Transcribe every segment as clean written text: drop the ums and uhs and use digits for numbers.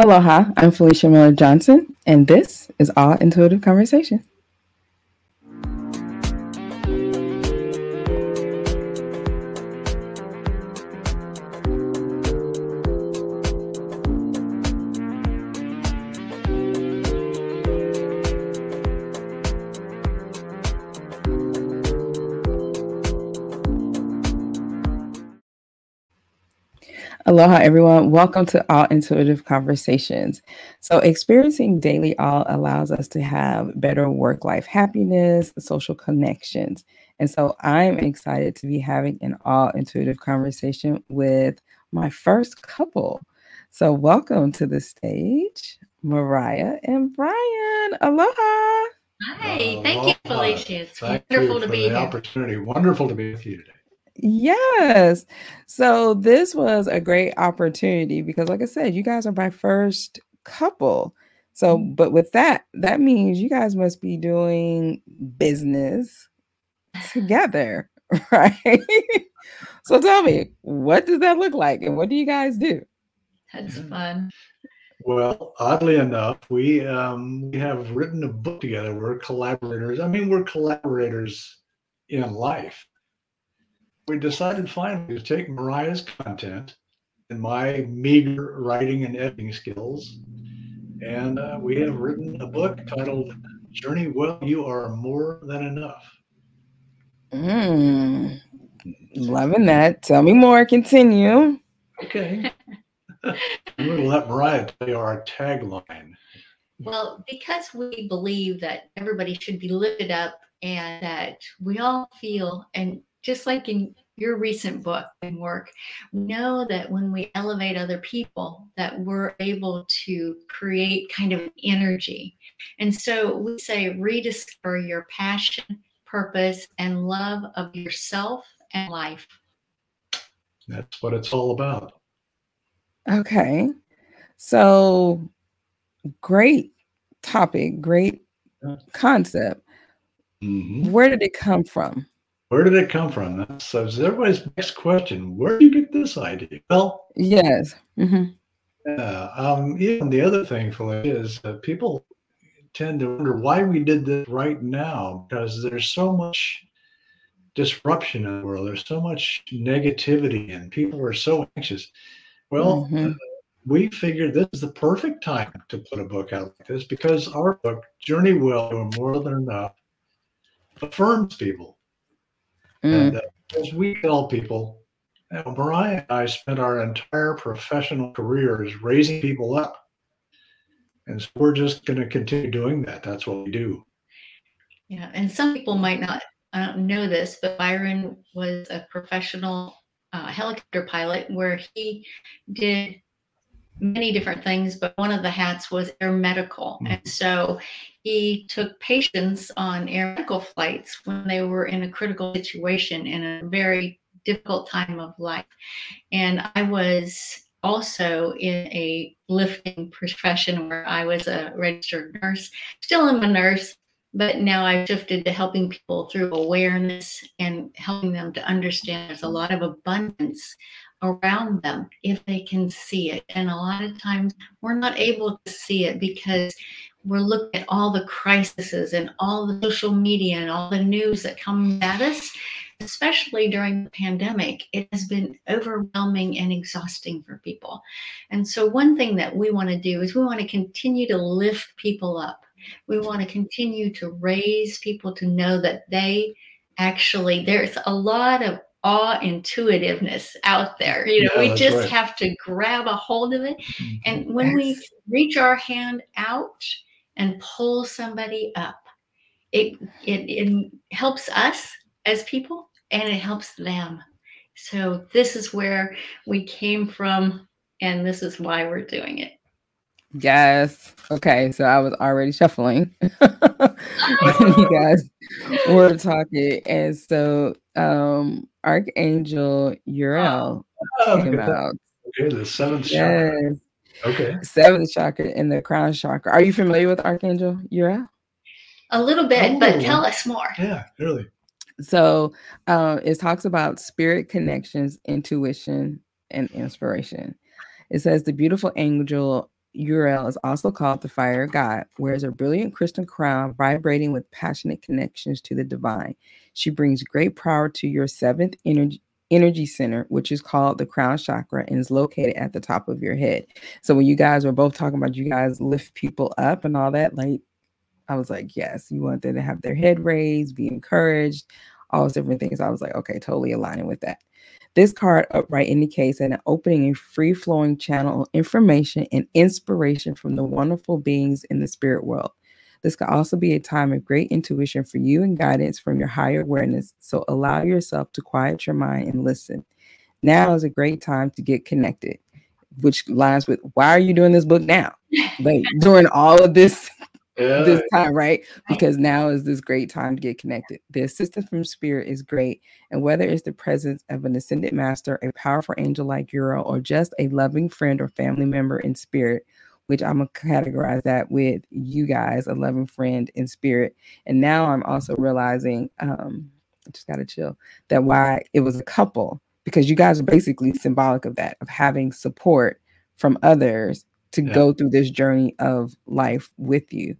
Aloha, I'm Felicia Miller-Johnson, and this is All Intuitive Conversation. Aloha, everyone. Welcome to All Intuitive Conversations. So experiencing daily all allows us to have better work-life happiness, social connections. And so I'm excited to be having an all intuitive conversation with my first couple. So welcome to the stage, Mariah and Brian. Aloha. Hi. Thank you, Felicia. It's wonderful to be here. Opportunity. Wonderful to be with you today. Yes. So this was a great opportunity because, like I said, you guys are my first couple. So, but with that means you guys must be doing business together, right? So tell me, what does that look like and what do you guys do? That's fun. Well, oddly enough, we have written a book together. We're collaborators. I mean, we're collaborators in life. We decided finally to take Mariah's content and my meager writing and editing skills, and we have written a book titled Journey Well, You Are More Than Enough. Loving that. Tell me more. Continue. Okay. I'm going to let Mariah tell you our tagline. Well, because we believe that everybody should be lifted up and that we all feel, and just like in your recent book and work, know that when we elevate other people, that we're able to create kind of energy. And so we say, rediscover your passion, purpose, and love of yourself and life. That's what it's all about. Okay. So great topic, great concept. Mm-hmm. Where did it come from? Where did it come from? So everybody's next question, where do you get this idea? Well, yes. Mm-hmm. Even the other thing for me is that people tend to wonder why we did this right now, because there's so much disruption in the world. There's so much negativity and people are so anxious. Well, we figured this is the perfect time to put a book out like this because our book, Journey Well, You Are More Than Enough, affirms people. And as we tell people, Mariah and I spent our entire professional careers raising people up. And so we're just going to continue doing that. That's what we do. Yeah. And some people might not know this, but Byron was a professional helicopter pilot where he did many different things, but one of the hats was air medical. Mm-hmm. And so he took patients on air medical flights when they were in a critical situation in a very difficult time of life. And I was also in a lifting profession where I was a registered nurse. Still am a nurse, but now I've shifted to helping people through awareness and helping them to understand there's a lot of abundance around them if they can see it. And a lot of times we're not able to see it because we're looking at all the crises and all the social media and all the news that comes at us, especially during the pandemic. It has been overwhelming and exhausting for people. And so one thing that we want to do is we want to continue to lift people up. We want to continue to raise people to know that they actually, there's a lot of awe intuitiveness out there. You know, we just have to grab a hold of it. And when we reach our hand out and pull somebody up, it helps us as people and it helps them. So this is where we came from and this is why we're doing it. Yes. Okay. So I was already shuffling when you guys were talking. And so Archangel Uriel came out. Okay, the seventh chakra. Okay. Seventh chakra and the crown chakra. Are you familiar with Archangel Uriel? A little bit, but tell us more. Yeah, really. So it talks about spirit connections, intuition, and inspiration. It says the beautiful angel Uriel is also called the fire god, wears a brilliant crystal crown vibrating with passionate connections to the divine. She brings great power to your seventh energy center, which is called the crown chakra and is located at the top of your head. So when you guys were both talking about you guys lift people up and all that, like, I was like, yes, you want them to have their head raised, be encouraged, all those different things. I was like, okay, totally aligning with that. This card upright indicates an opening and free-flowing channel of information and inspiration from the wonderful beings in the spirit world. This could also be a time of great intuition for you and guidance from your higher awareness, so allow yourself to quiet your mind and listen. Now is a great time to get connected, which lines with, why are you doing this book now? Like during all of this... Yeah. This time, right? Because now is this great time to get connected. The assistance from spirit is great, and whether it's the presence of an ascended master, a powerful angel like Uriel, or just a loving friend or family member in spirit, which I'm gonna categorize that with you guys, a loving friend in spirit. And now I'm also realizing, I just gotta chill, that why it was a couple, because you guys are basically symbolic of that, of having support from others to go through this journey of life with you.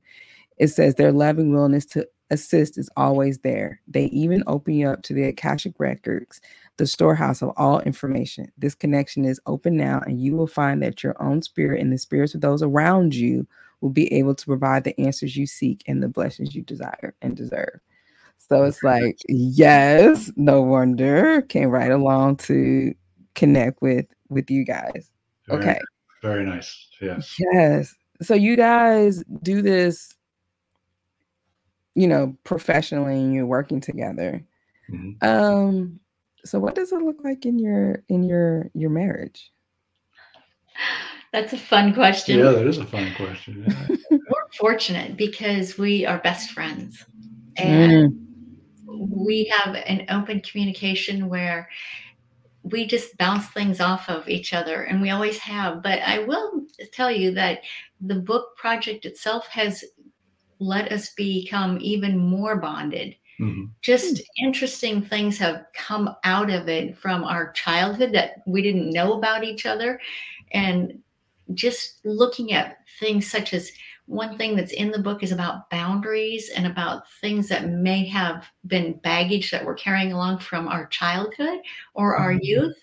It says their loving willingness to assist is always there. They even open you up to the Akashic Records, the storehouse of all information. This connection is open now, and you will find that your own spirit and the spirits of those around you will be able to provide the answers you seek and the blessings you desire and deserve. So it's like, yes, no wonder. Came right along to connect with you guys. Sure. Okay. Very nice. Yes. Yes. So you guys do this, you know, professionally, and you're working together. Mm-hmm. So what does it look like in your marriage? That's a fun question. Yeah, that is a fun question. Yeah. We're fortunate because we are best friends, and we have an open communication where we just bounce things off of each other, and we always have. But I will tell you that the book project itself has let us become even more bonded. Mm-hmm. Just interesting things have come out of it from our childhood that we didn't know about each other. And just looking at things such as, one thing that's in the book is about boundaries and about things that may have been baggage that we're carrying along from our childhood or our youth.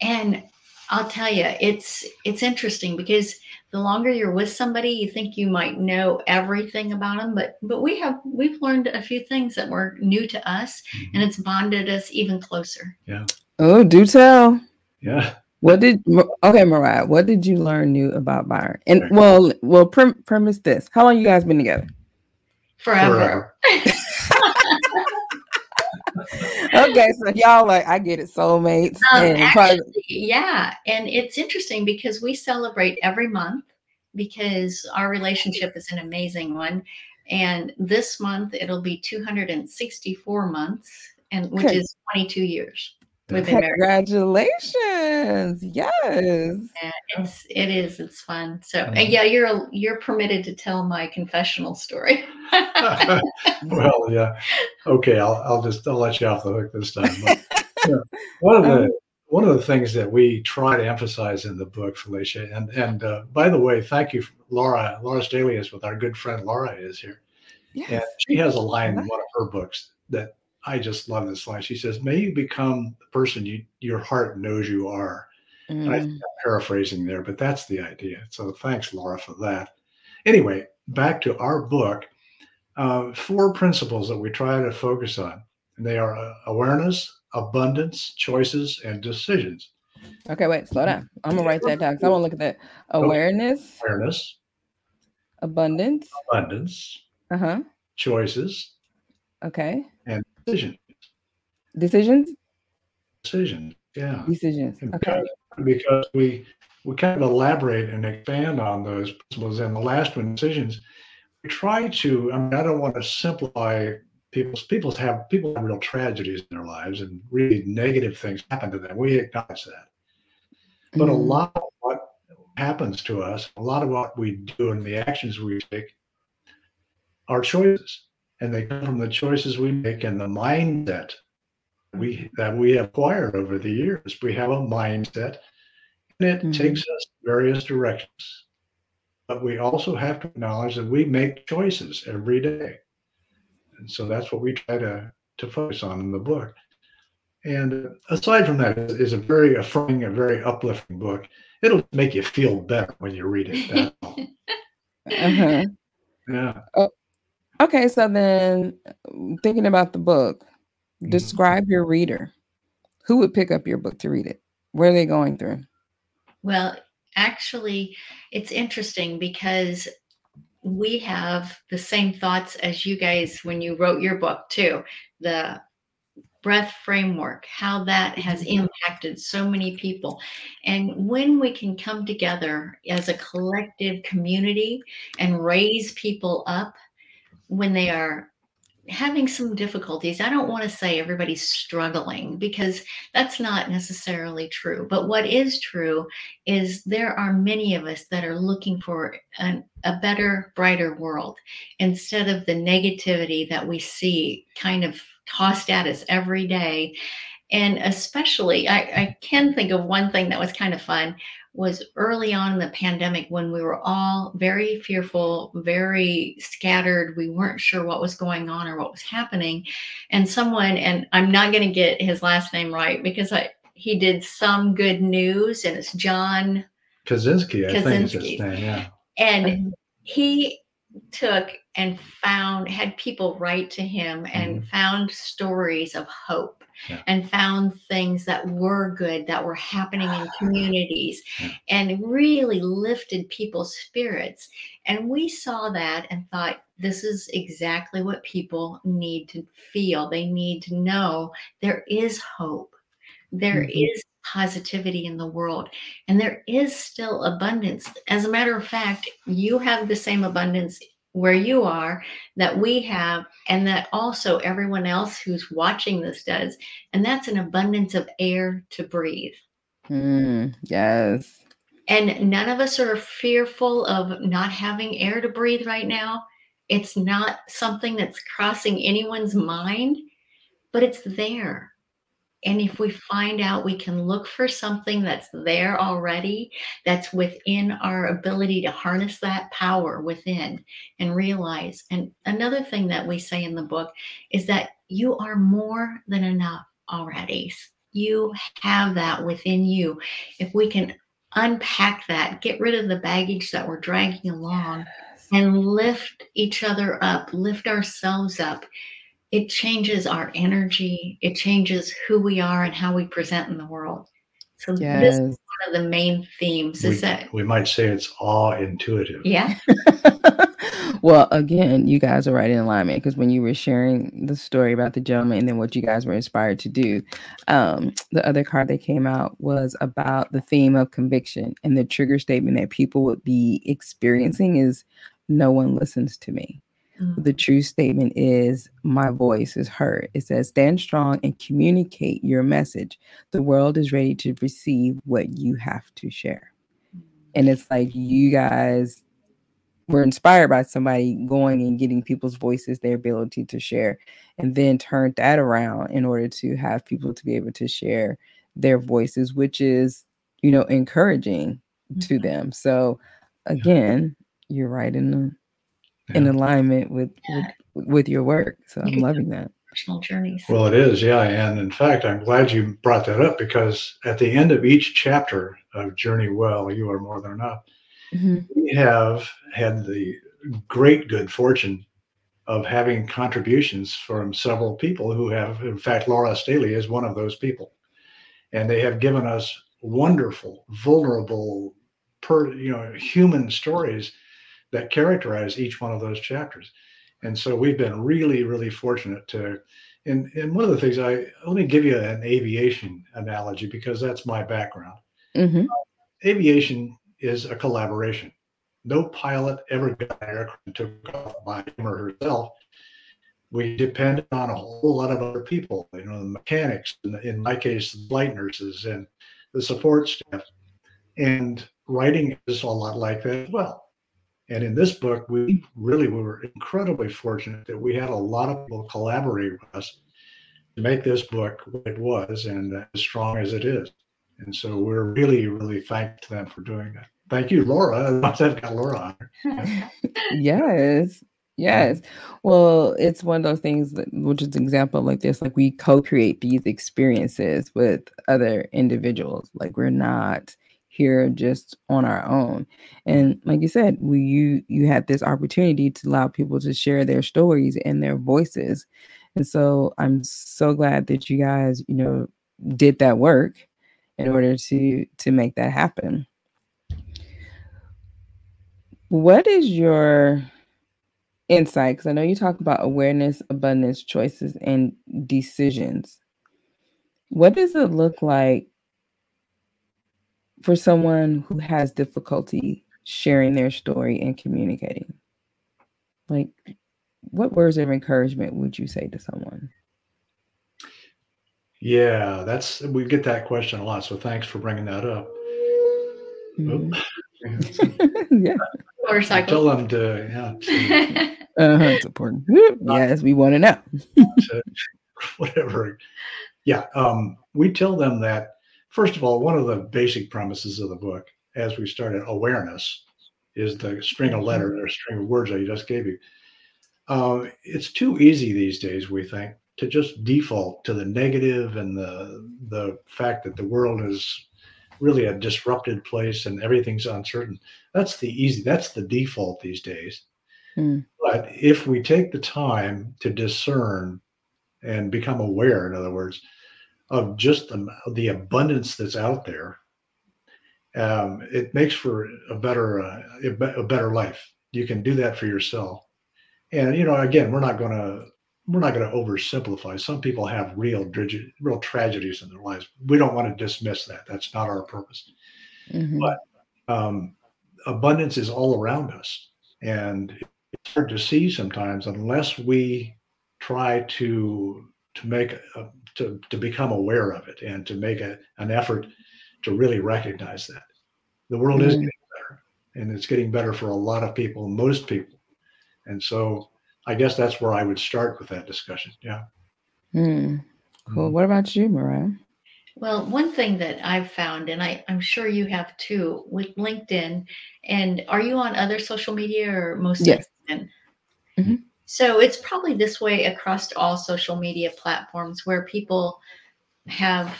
And I'll tell you, it's interesting because the longer you're with somebody, you think you might know everything about them, but we've learned a few things that were new to us, and it's bonded us even closer. Yeah. Oh, do tell. Yeah. Mariah, what did you learn new about Byron? And we'll premise this. How long you guys been together? Forever. Okay, so y'all like, I get it, soulmates. And it's interesting because we celebrate every month because our relationship is an amazing one. And this month it'll be 264 months, and which is 22 years. Congratulations. Yes. Yeah, it's fun. So and yeah, you're permitted to tell my confessional story. Well, yeah. Okay. I'll let you off the hook this time. But, yeah, one of the things that we try to emphasize in the book, Felicia, and by the way, thank you, Laura. Laura Staley is with our good friend. Laura is here. Yes. And she has a line in one of her books that I just love this line. She says, "May you become the person your heart knows you are." And I'm paraphrasing there, but that's the idea. So thanks, Laura, for that. Anyway, back to our book. Four principles that we try to focus on, and they are awareness, abundance, choices, and decisions. Okay, wait, slow down. I'm gonna write that down because I want to look at that. Awareness, abundance, choices, okay, and Decisions. Yeah. Decisions. Okay. Because we kind of elaborate and expand on those principles. And the last one, decisions, we try to. I mean, I don't want to simplify people have real tragedies in their lives, and really negative things happen to them. We acknowledge that. But a lot of what happens to us, a lot of what we do, and the actions we take, are choices. And they come from the choices we make and the mindset that we acquired over the years. We have a mindset, and it takes us various directions. But we also have to acknowledge that we make choices every day. And so that's what we try to focus on in the book. And aside from that, it's a very affirming, a very uplifting book. It'll make you feel better when you read it. That's all. Uh-huh. Yeah. Oh, okay, so then thinking about the book, describe your reader. Who would pick up your book to read it? Where are they going through? Well, actually, it's interesting because we have the same thoughts as you guys when you wrote your book too. The breath framework, how that has impacted so many people. And when we can come together as a collective community and raise people up when they are having some difficulties, I don't want to say everybody's struggling because that's not necessarily true. But what is true is there are many of us that are looking for a better, brighter world instead of the negativity that we see kind of tossed at us every day. And especially, I can think of one thing that was kind of fun was early on in the pandemic when we were all very fearful, very scattered. We weren't sure what was going on or what was happening. And someone, and I'm not going to get his last name right because he did Some Good News, and it's John Kaczynski, I think is his name. Yeah. And he took and had people write to him and found stories of hope. Yeah. And found things that were good, that were happening in communities, and really lifted people's spirits. And we saw that and thought, this is exactly what people need to feel. They need to know there is hope. There is positivity in the world, and there is still abundance. As a matter of fact, you have the same abundance where you are that we have, and that also everyone else who's watching this does. And that's an abundance of air to breathe. Yes. And none of us are fearful of not having air to breathe right now. It's not something that's crossing anyone's mind, but it's there. And if we find out, we can look for something that's there already, that's within our ability to harness that power within and realize. And another thing that we say in the book is that you are more than enough already. You have that within you. If we can unpack that, get rid of the baggage that we're dragging along, and lift each other up, lift ourselves up, it changes our energy. It changes who we are and how we present in the world. So this is one of the main themes. Is that we might say it's all intuitive. Yeah. Well, again, you guys are right in alignment because when you were sharing the story about the gentleman and then what you guys were inspired to do, the other card that came out was about the theme of conviction, and the trigger statement that people would be experiencing is no one listens to me. The true statement is my voice is heard. It says, stand strong and communicate your message. The world is ready to receive what you have to share. And it's like you guys were inspired by somebody going and getting people's voices, their ability to share, and then turned that around in order to have people to be able to share their voices, which is, you know, encouraging to them. So again, you're right in the in alignment with your work. So I'm loving that. Personal journeys. Well, it is. Yeah. And in fact, I'm glad you brought that up because at the end of each chapter of Journey Well, You Are More Than Enough, we have had the great good fortune of having contributions from several people who have, in fact, Laura Staley is one of those people. And they have given us wonderful, vulnerable, human stories that characterize each one of those chapters. And so we've been really, really fortunate to, and one of the things let me give you an aviation analogy because that's my background. Aviation is a collaboration. No pilot ever got an aircraft to go off by him or herself. We depended on a whole lot of other people, the mechanics, in my case, the flight nurses and the support staff. And writing is a lot like that as well. And in this book, we were incredibly fortunate that we had a lot of people collaborate with us to make this book what it was and as strong as it is. And so we're really, really thankful to them for doing that. Thank you, Laura. I've got Laura on. Yes. Yes. Well, it's one of those things, which is an example of like this, like we co-create these experiences with other individuals. Like we're not here just on our own. And like you said, you had this opportunity to allow people to share their stories and their voices. And so I'm so glad that you guys, you know, did that work in order to make that happen. What is your insight? Because I know you talk about awareness, abundance, choices, and decisions. What does it look like for someone who has difficulty sharing their story and communicating? Like, what words of encouragement would you say to someone? Yeah, we get that question a lot. So thanks for bringing that up. Mm-hmm. Yeah. Tell them to. Yeah. It's important. Yes, we want to know. Whatever. Yeah. We tell them that, first of all, one of the basic premises of the book, as we started, awareness is the string of letters or string of words that I just gave you. It's too easy these days, we think, to just default to the negative and the fact that the world is really a disrupted place and everything's uncertain. That's the default these days. But if we take the time to discern and become aware, in other words, of just the abundance that's out there, it makes for a better life. You can do that for yourself. And, you know, again, we're not going to oversimplify. Some people have real tragedies in their lives. We don't want to dismiss that. That's not our purpose. Mm-hmm. But abundance is all around us. And it's hard to see sometimes unless we try to become aware of it and to make an effort to really recognize that. The world is getting better, and it's getting better for a lot of people, most people. And so I guess that's where I would start with that discussion. Yeah. Cool. What about you, Mariah? Well, one thing that I've found, and I'm sure you have too, with LinkedIn, and are you on other social media or mostly? Yes. Mm-hmm. So it's probably this way across all social media platforms where people have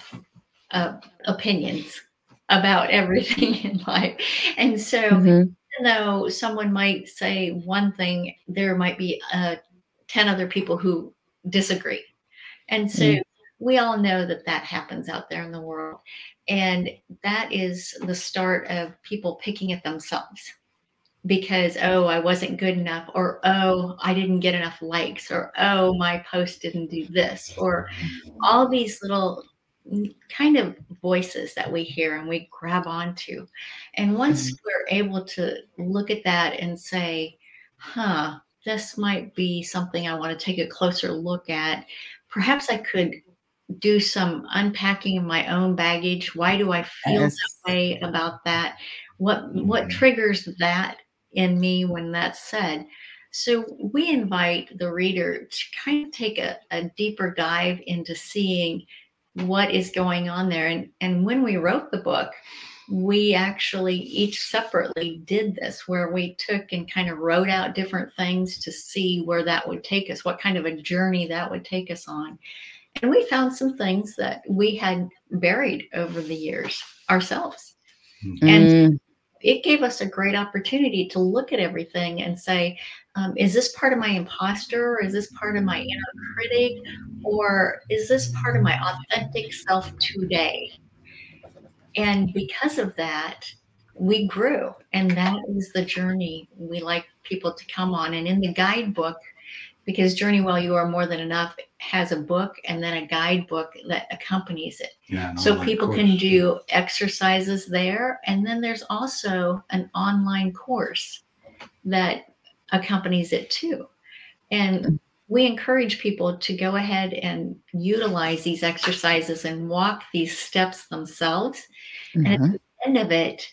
opinions about everything in life. And so even though someone might say one thing, there might be 10 other people who disagree. And so we all know that happens out there in the world. And that is the start of people picking at themselves because, oh, I wasn't good enough, or, oh, I didn't get enough likes, or, oh, my post didn't do this, or all these little kind of voices that we hear and we grab onto. And once we're able to look at that and say, this might be something I want to take a closer look at. Perhaps I could do some unpacking of my own baggage. Why do I feel that way about that? What triggers that in me when that's said? So we invite the reader to kind of take a deeper dive into seeing what is going on there. And when we wrote the book, we actually each separately did this, where we took and kind of wrote out different things to see where that would take us, what kind of a journey that would take us on. And we found some things that we had buried over the years ourselves. And it gave us a great opportunity to look at everything and say, is this part of my imposter? Or is this part of my inner critic? Or is this part of my authentic self today? And because of that, we grew. And that is the journey we like people to come on. And in the guidebook, because Journey Well, You Are More Than Enough has a book and then a guidebook that accompanies it. Yeah, so people can do exercises there. And then there's also an online course that accompanies it too. And we encourage people to go ahead and utilize these exercises and walk these steps themselves. Mm-hmm. And at the end of it,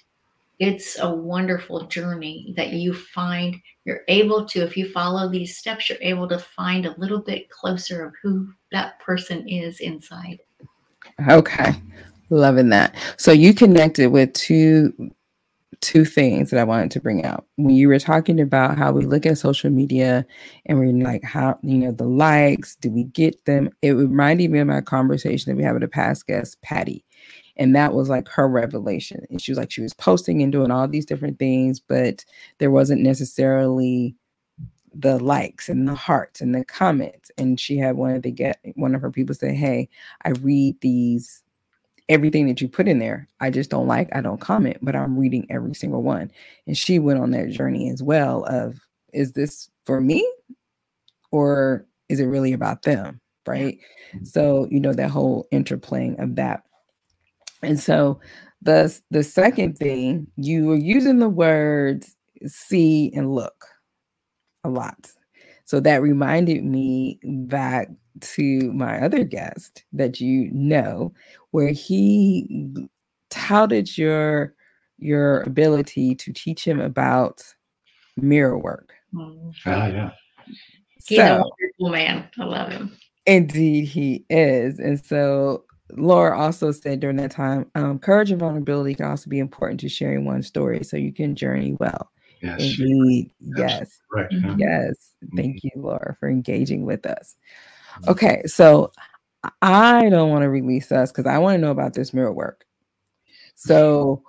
it's a wonderful journey that you find. You're able to, if you follow these steps, you're able to find a little bit closer of who that person is inside. Okay. Loving that. So you connected with two two things that I wanted to bring out. When you were talking about how we look at social media and we're like, how, you know, the likes, do we get them? It reminded me of my conversation that we had with a past guest, Patty. And that was like her revelation. And she was like, she was posting and doing all these different things, but there wasn't necessarily the likes and the hearts and the comments. And she had one of her people say, hey, I read these, everything that you put in there. I just don't like, I don't comment, but I'm reading every single one. And she went on that journey as well of, is this for me? Or is it really about them? Right. So, you know, that whole interplaying of that. And so the second thing, you were using the words see and look a lot. So that reminded me back to my other guest that you know, where he touted your ability to teach him about mirror work. Oh, yeah. He's a wonderful man. I love him. Indeed, he is. And so Laura also said during that time, courage and vulnerability can also be important to sharing one's story so you can journey well. Yes. Indeed. Yes. Right, huh? Yes. Thank you, Laura, for engaging with us. Okay. So I don't want to release us because I want to know about this mirror work. So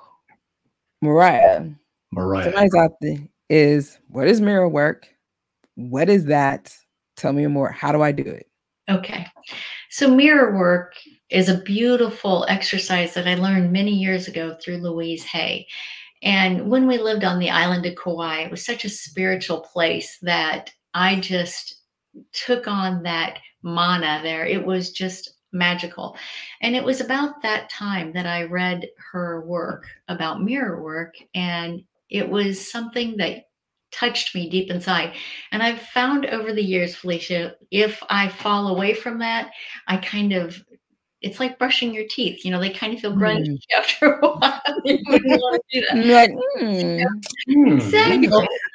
Mariah. Somebody's out there is, what is mirror work? What is that? Tell me more. How do I do it? Okay. So mirror work is a beautiful exercise that I learned many years ago through Louise Hay. And when we lived on the island of Kauai, it was such a spiritual place that I just took on that mana there. It was just magical. And it was about that time that I read her work about mirror work. And it was something that touched me deep inside. And I've found over the years, Felicia, if I fall away from that, I kind of, it's like brushing your teeth. You know, they kind of feel grungy after a while. You wouldn't want to do that. Like, exactly.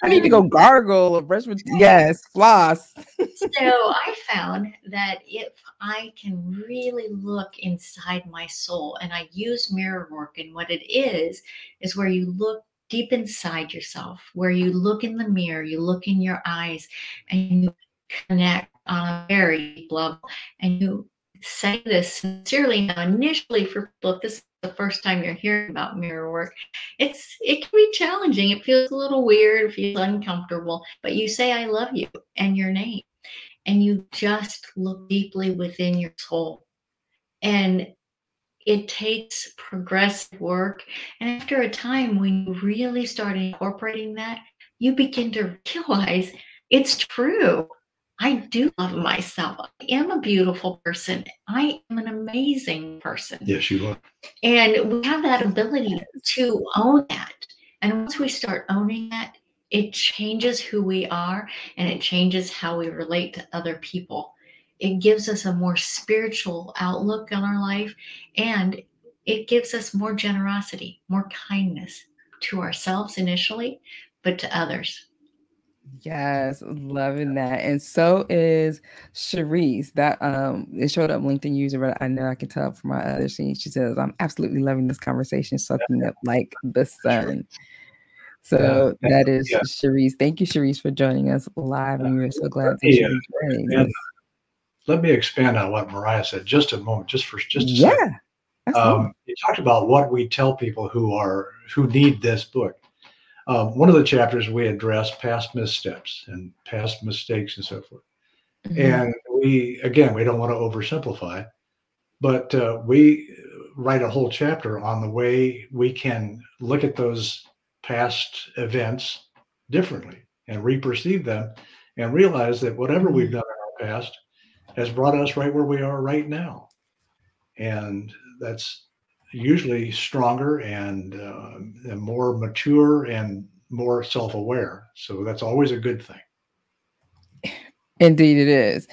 I need to go gargle or brush my teeth. Yes, floss. So I found that if I can really look inside my soul, and I use mirror work, and what it is where you look deep inside yourself, where you look in the mirror, you look in your eyes, and you connect on a very deep level. And you say this sincerely now. Initially, for people, if this is the first time you're hearing about mirror work, it can be challenging. It feels a little weird, it feels uncomfortable, but you say, I love you, and your name. And you just look deeply within your soul. And it takes progressive work. And after a time, when you really start incorporating that, you begin to realize it's true. I do love myself. I am a beautiful person. I am an amazing person. Yes, you are. And we have that ability to own that. And once we start owning that, it changes who we are, and it changes how we relate to other people. It gives us a more spiritual outlook on our life, and it gives us more generosity, more kindness to ourselves initially, but to others. Yes, loving that. And so is Cherise. That it showed up LinkedIn user, but I know I can tell from my other scene. She says, I'm absolutely loving this conversation, sucking up like the sun. So that is Cherise. Thank you, Cherise, for joining us live. And we're so glad that you joined us. Let me expand on what Mariah said just a moment, just a second. You talked about what we tell people who need this book. One of the chapters we address past missteps and past mistakes and so forth. Mm-hmm. And we don't want to oversimplify, but we write a whole chapter on the way we can look at those past events differently and reperceive them and realize that whatever we've done in our past has brought us right where we are right now. And that's usually stronger and more mature and more self-aware. So that's always a good thing. Indeed it is.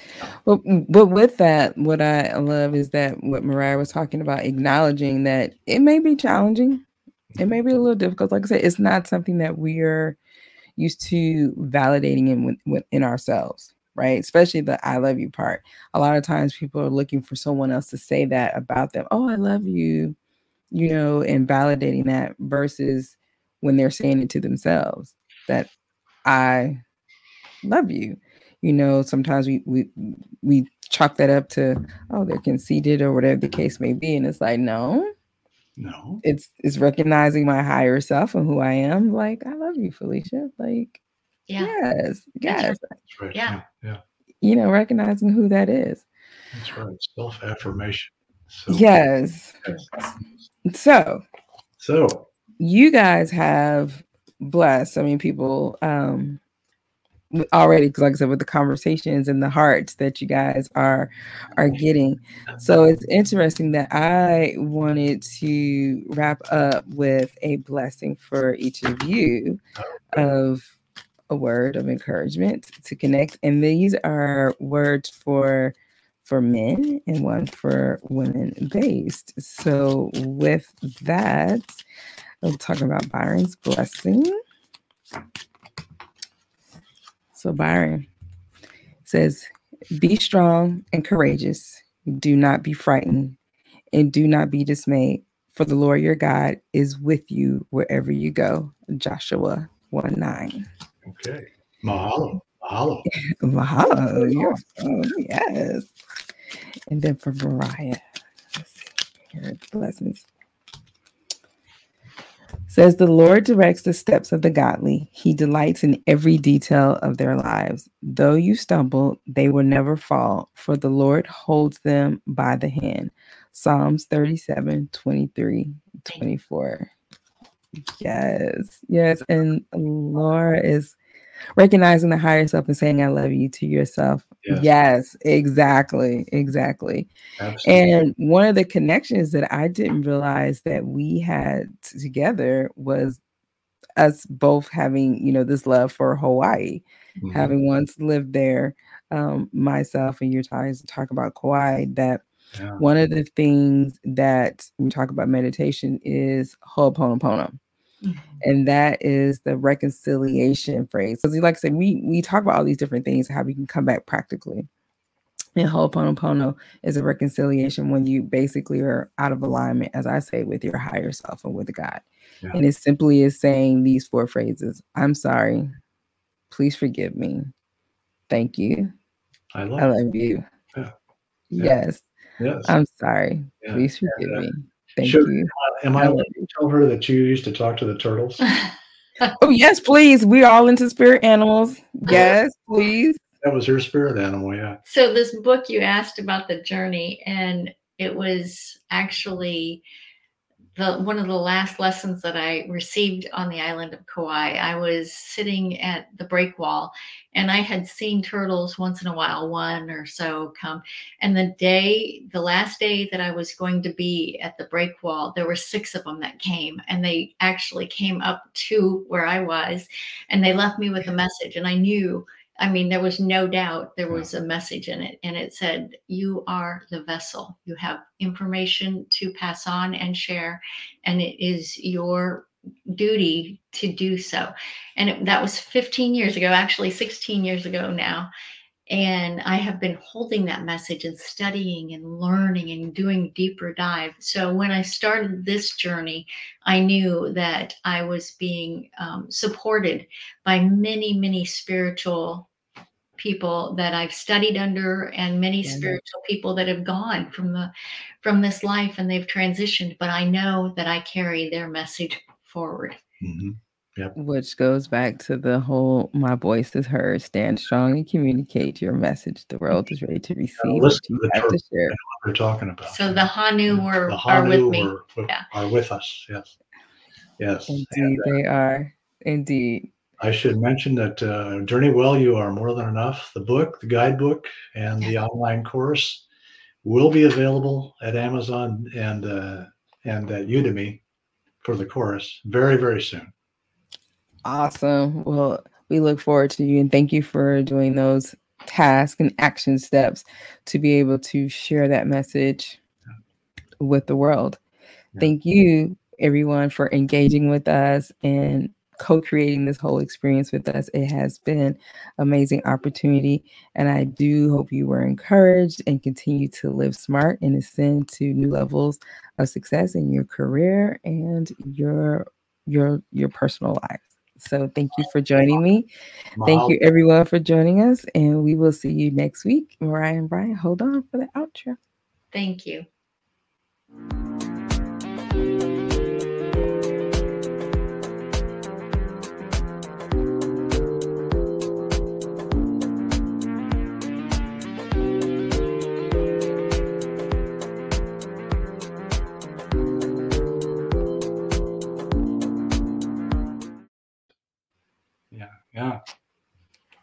But with that, what I love is that what Mariah was talking about, acknowledging that it may be challenging. It may be a little difficult. Like I said, it's not something that we're used to validating in ourselves. Right? Especially the I love you part. A lot of times people are looking for someone else to say that about them. Oh, I love you, you know, and validating that versus when they're saying it to themselves, that I love you. You know, sometimes we chalk that up to, oh, they're conceited or whatever the case may be. And it's like, no, it's recognizing my higher self and who I am. Like, I love you, Felicia. Like, yeah. Yes. That's right. Yeah. You know, recognizing who that is. That's right. Self-affirmation. So, yes. So you guys have blessed, I mean, people, already, like I said, with the conversations and the hearts that you guys are getting. So it's interesting that I wanted to wrap up with a blessing for each of you of a word of encouragement to connect. And these are words for men and one for women based. So with that, we'll talk about Byron's blessing. So Byron says, be strong and courageous. Do not be frightened and do not be dismayed, for the Lord your God is with you wherever you go. Joshua 1:9. Okay. Mahalo. Yes. Oh, yes. And then for Mariah, let's see her blessings. Says the Lord directs the steps of the godly. He delights in every detail of their lives. Though you stumble, they will never fall, for the Lord holds them by the hand. Psalms 37:23-24. Yes. And Laura is recognizing the higher self and saying, I love you to yourself. Yeah. Yes, exactly. Absolutely. And one of the connections that I didn't realize that we had together was us both having, you know, this love for Hawaii, mm-hmm. having once lived there, myself and your ties talk about Kauai, that one of the things that we talk about meditation is Ho'oponopono. And that is the reconciliation phrase. Because like I said, we talk about all these different things, how we can come back practically. And Ho'oponopono is a reconciliation when you basically are out of alignment, as I say, with your higher self and with God. Yeah. And it simply is saying these four phrases. I'm sorry. Please forgive me. Thank you. I love you. Yeah. Yes. I'm sorry. Yeah. Please forgive me. Thank you. Am I allowed to tell her that you used to talk to the turtles? Oh, yes, please. We're all into spirit animals. Yes, please. That was her spirit animal, yeah. So this book, you asked about the journey, and it was actually one of the last lessons that I received on the island of Kauai. I was sitting at the break wall, and I had seen turtles once in a while, one or so come. And the last day that I was going to be at the break wall, there were 6 of them that came, and they actually came up to where I was, and they left me with a message. And I knew, I mean, there was no doubt there was a message in it. And it said, you are the vessel. You have information to pass on and share. And it is your duty to do so. And that was 15 years ago, actually 16 years ago now. And I have been holding that message and studying and learning and doing deeper dive. So when I started this journey, I knew that I was being supported by many, many spiritual people that I've studied under, and many spiritual people that have gone from this life and they've transitioned. But I know that I carry their message forward. Mm-hmm. Yep. Which goes back to the whole, my voice is heard, stand strong and communicate your message. The world is ready to receive. Listen to what they're talking about. So the Hanu are with us. Yes. Indeed, they are. Indeed. I should mention that Journey Well, You Are More Than Enough, the book, the guidebook, and the online course will be available at Amazon and at Udemy for the course very, very soon. Awesome. Well, we look forward to you, and thank you for doing those tasks and action steps to be able to share that message with the world. Yeah. Thank you, everyone, for engaging with us and co-creating this whole experience with us. It has been an amazing opportunity, and I do hope you were encouraged and continue to live smart and ascend to new levels of success in your career and your your personal lives. So thank you for joining me. Thank you everyone for joining us, and we will see you next week. Mariah and Brian, hold on for the outro. Thank you.